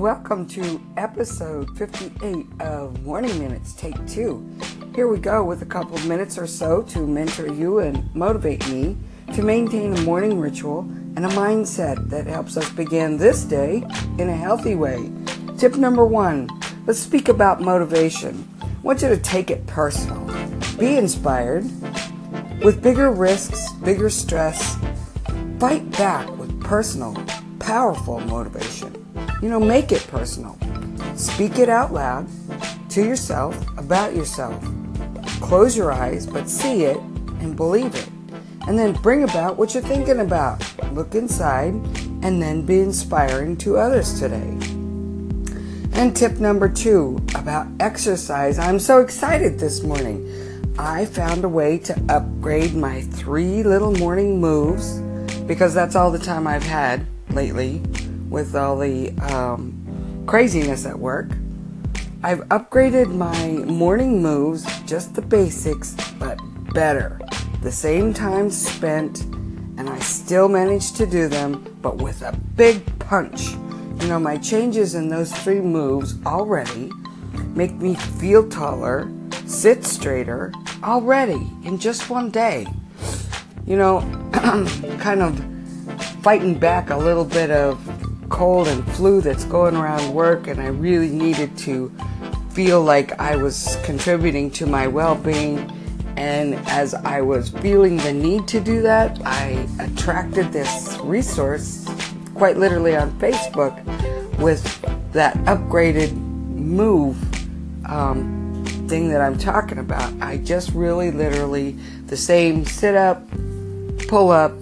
Welcome to episode 58 of Morning Minutes, Take 2. Here we go with a couple of minutes or so to mentor you and motivate me to maintain a morning ritual and a mindset that helps us begin this day in a healthy way. Tip number 1, let's speak about motivation. I want you to take it personal. Be inspired. With bigger risks, bigger stress, fight back with personal, powerful motivation. Make it personal. Speak it out loud to yourself, about yourself. Close your eyes, but see it and believe it. And then bring about what you're thinking about. Look inside and then be inspiring to others today. And tip number 2 about exercise. I'm so excited this morning. I found a way to upgrade my 3 little morning moves because that's all the time I've had lately. With all the craziness at work, I've upgraded my morning moves, just the basics, but better. The same time spent, and I still manage to do them, but with a big punch. My changes in those 3 moves already make me feel taller, sit straighter already in just one day. Kind of fighting back a little bit of cold and flu that's going around work, and I really needed to feel like I was contributing to my well-being, and as I was feeling the need to do that, I attracted this resource quite literally on Facebook with that upgraded move thing that I'm talking about. I just really literally the same sit-up, pull-up,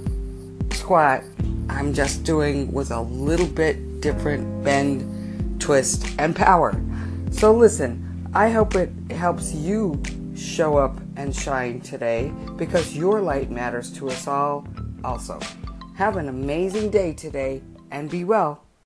squat, I'm just doing with a little bit different bend, twist, and power. So listen, I hope it helps you show up and shine today because your light matters to us all also. Have an amazing day today and be well.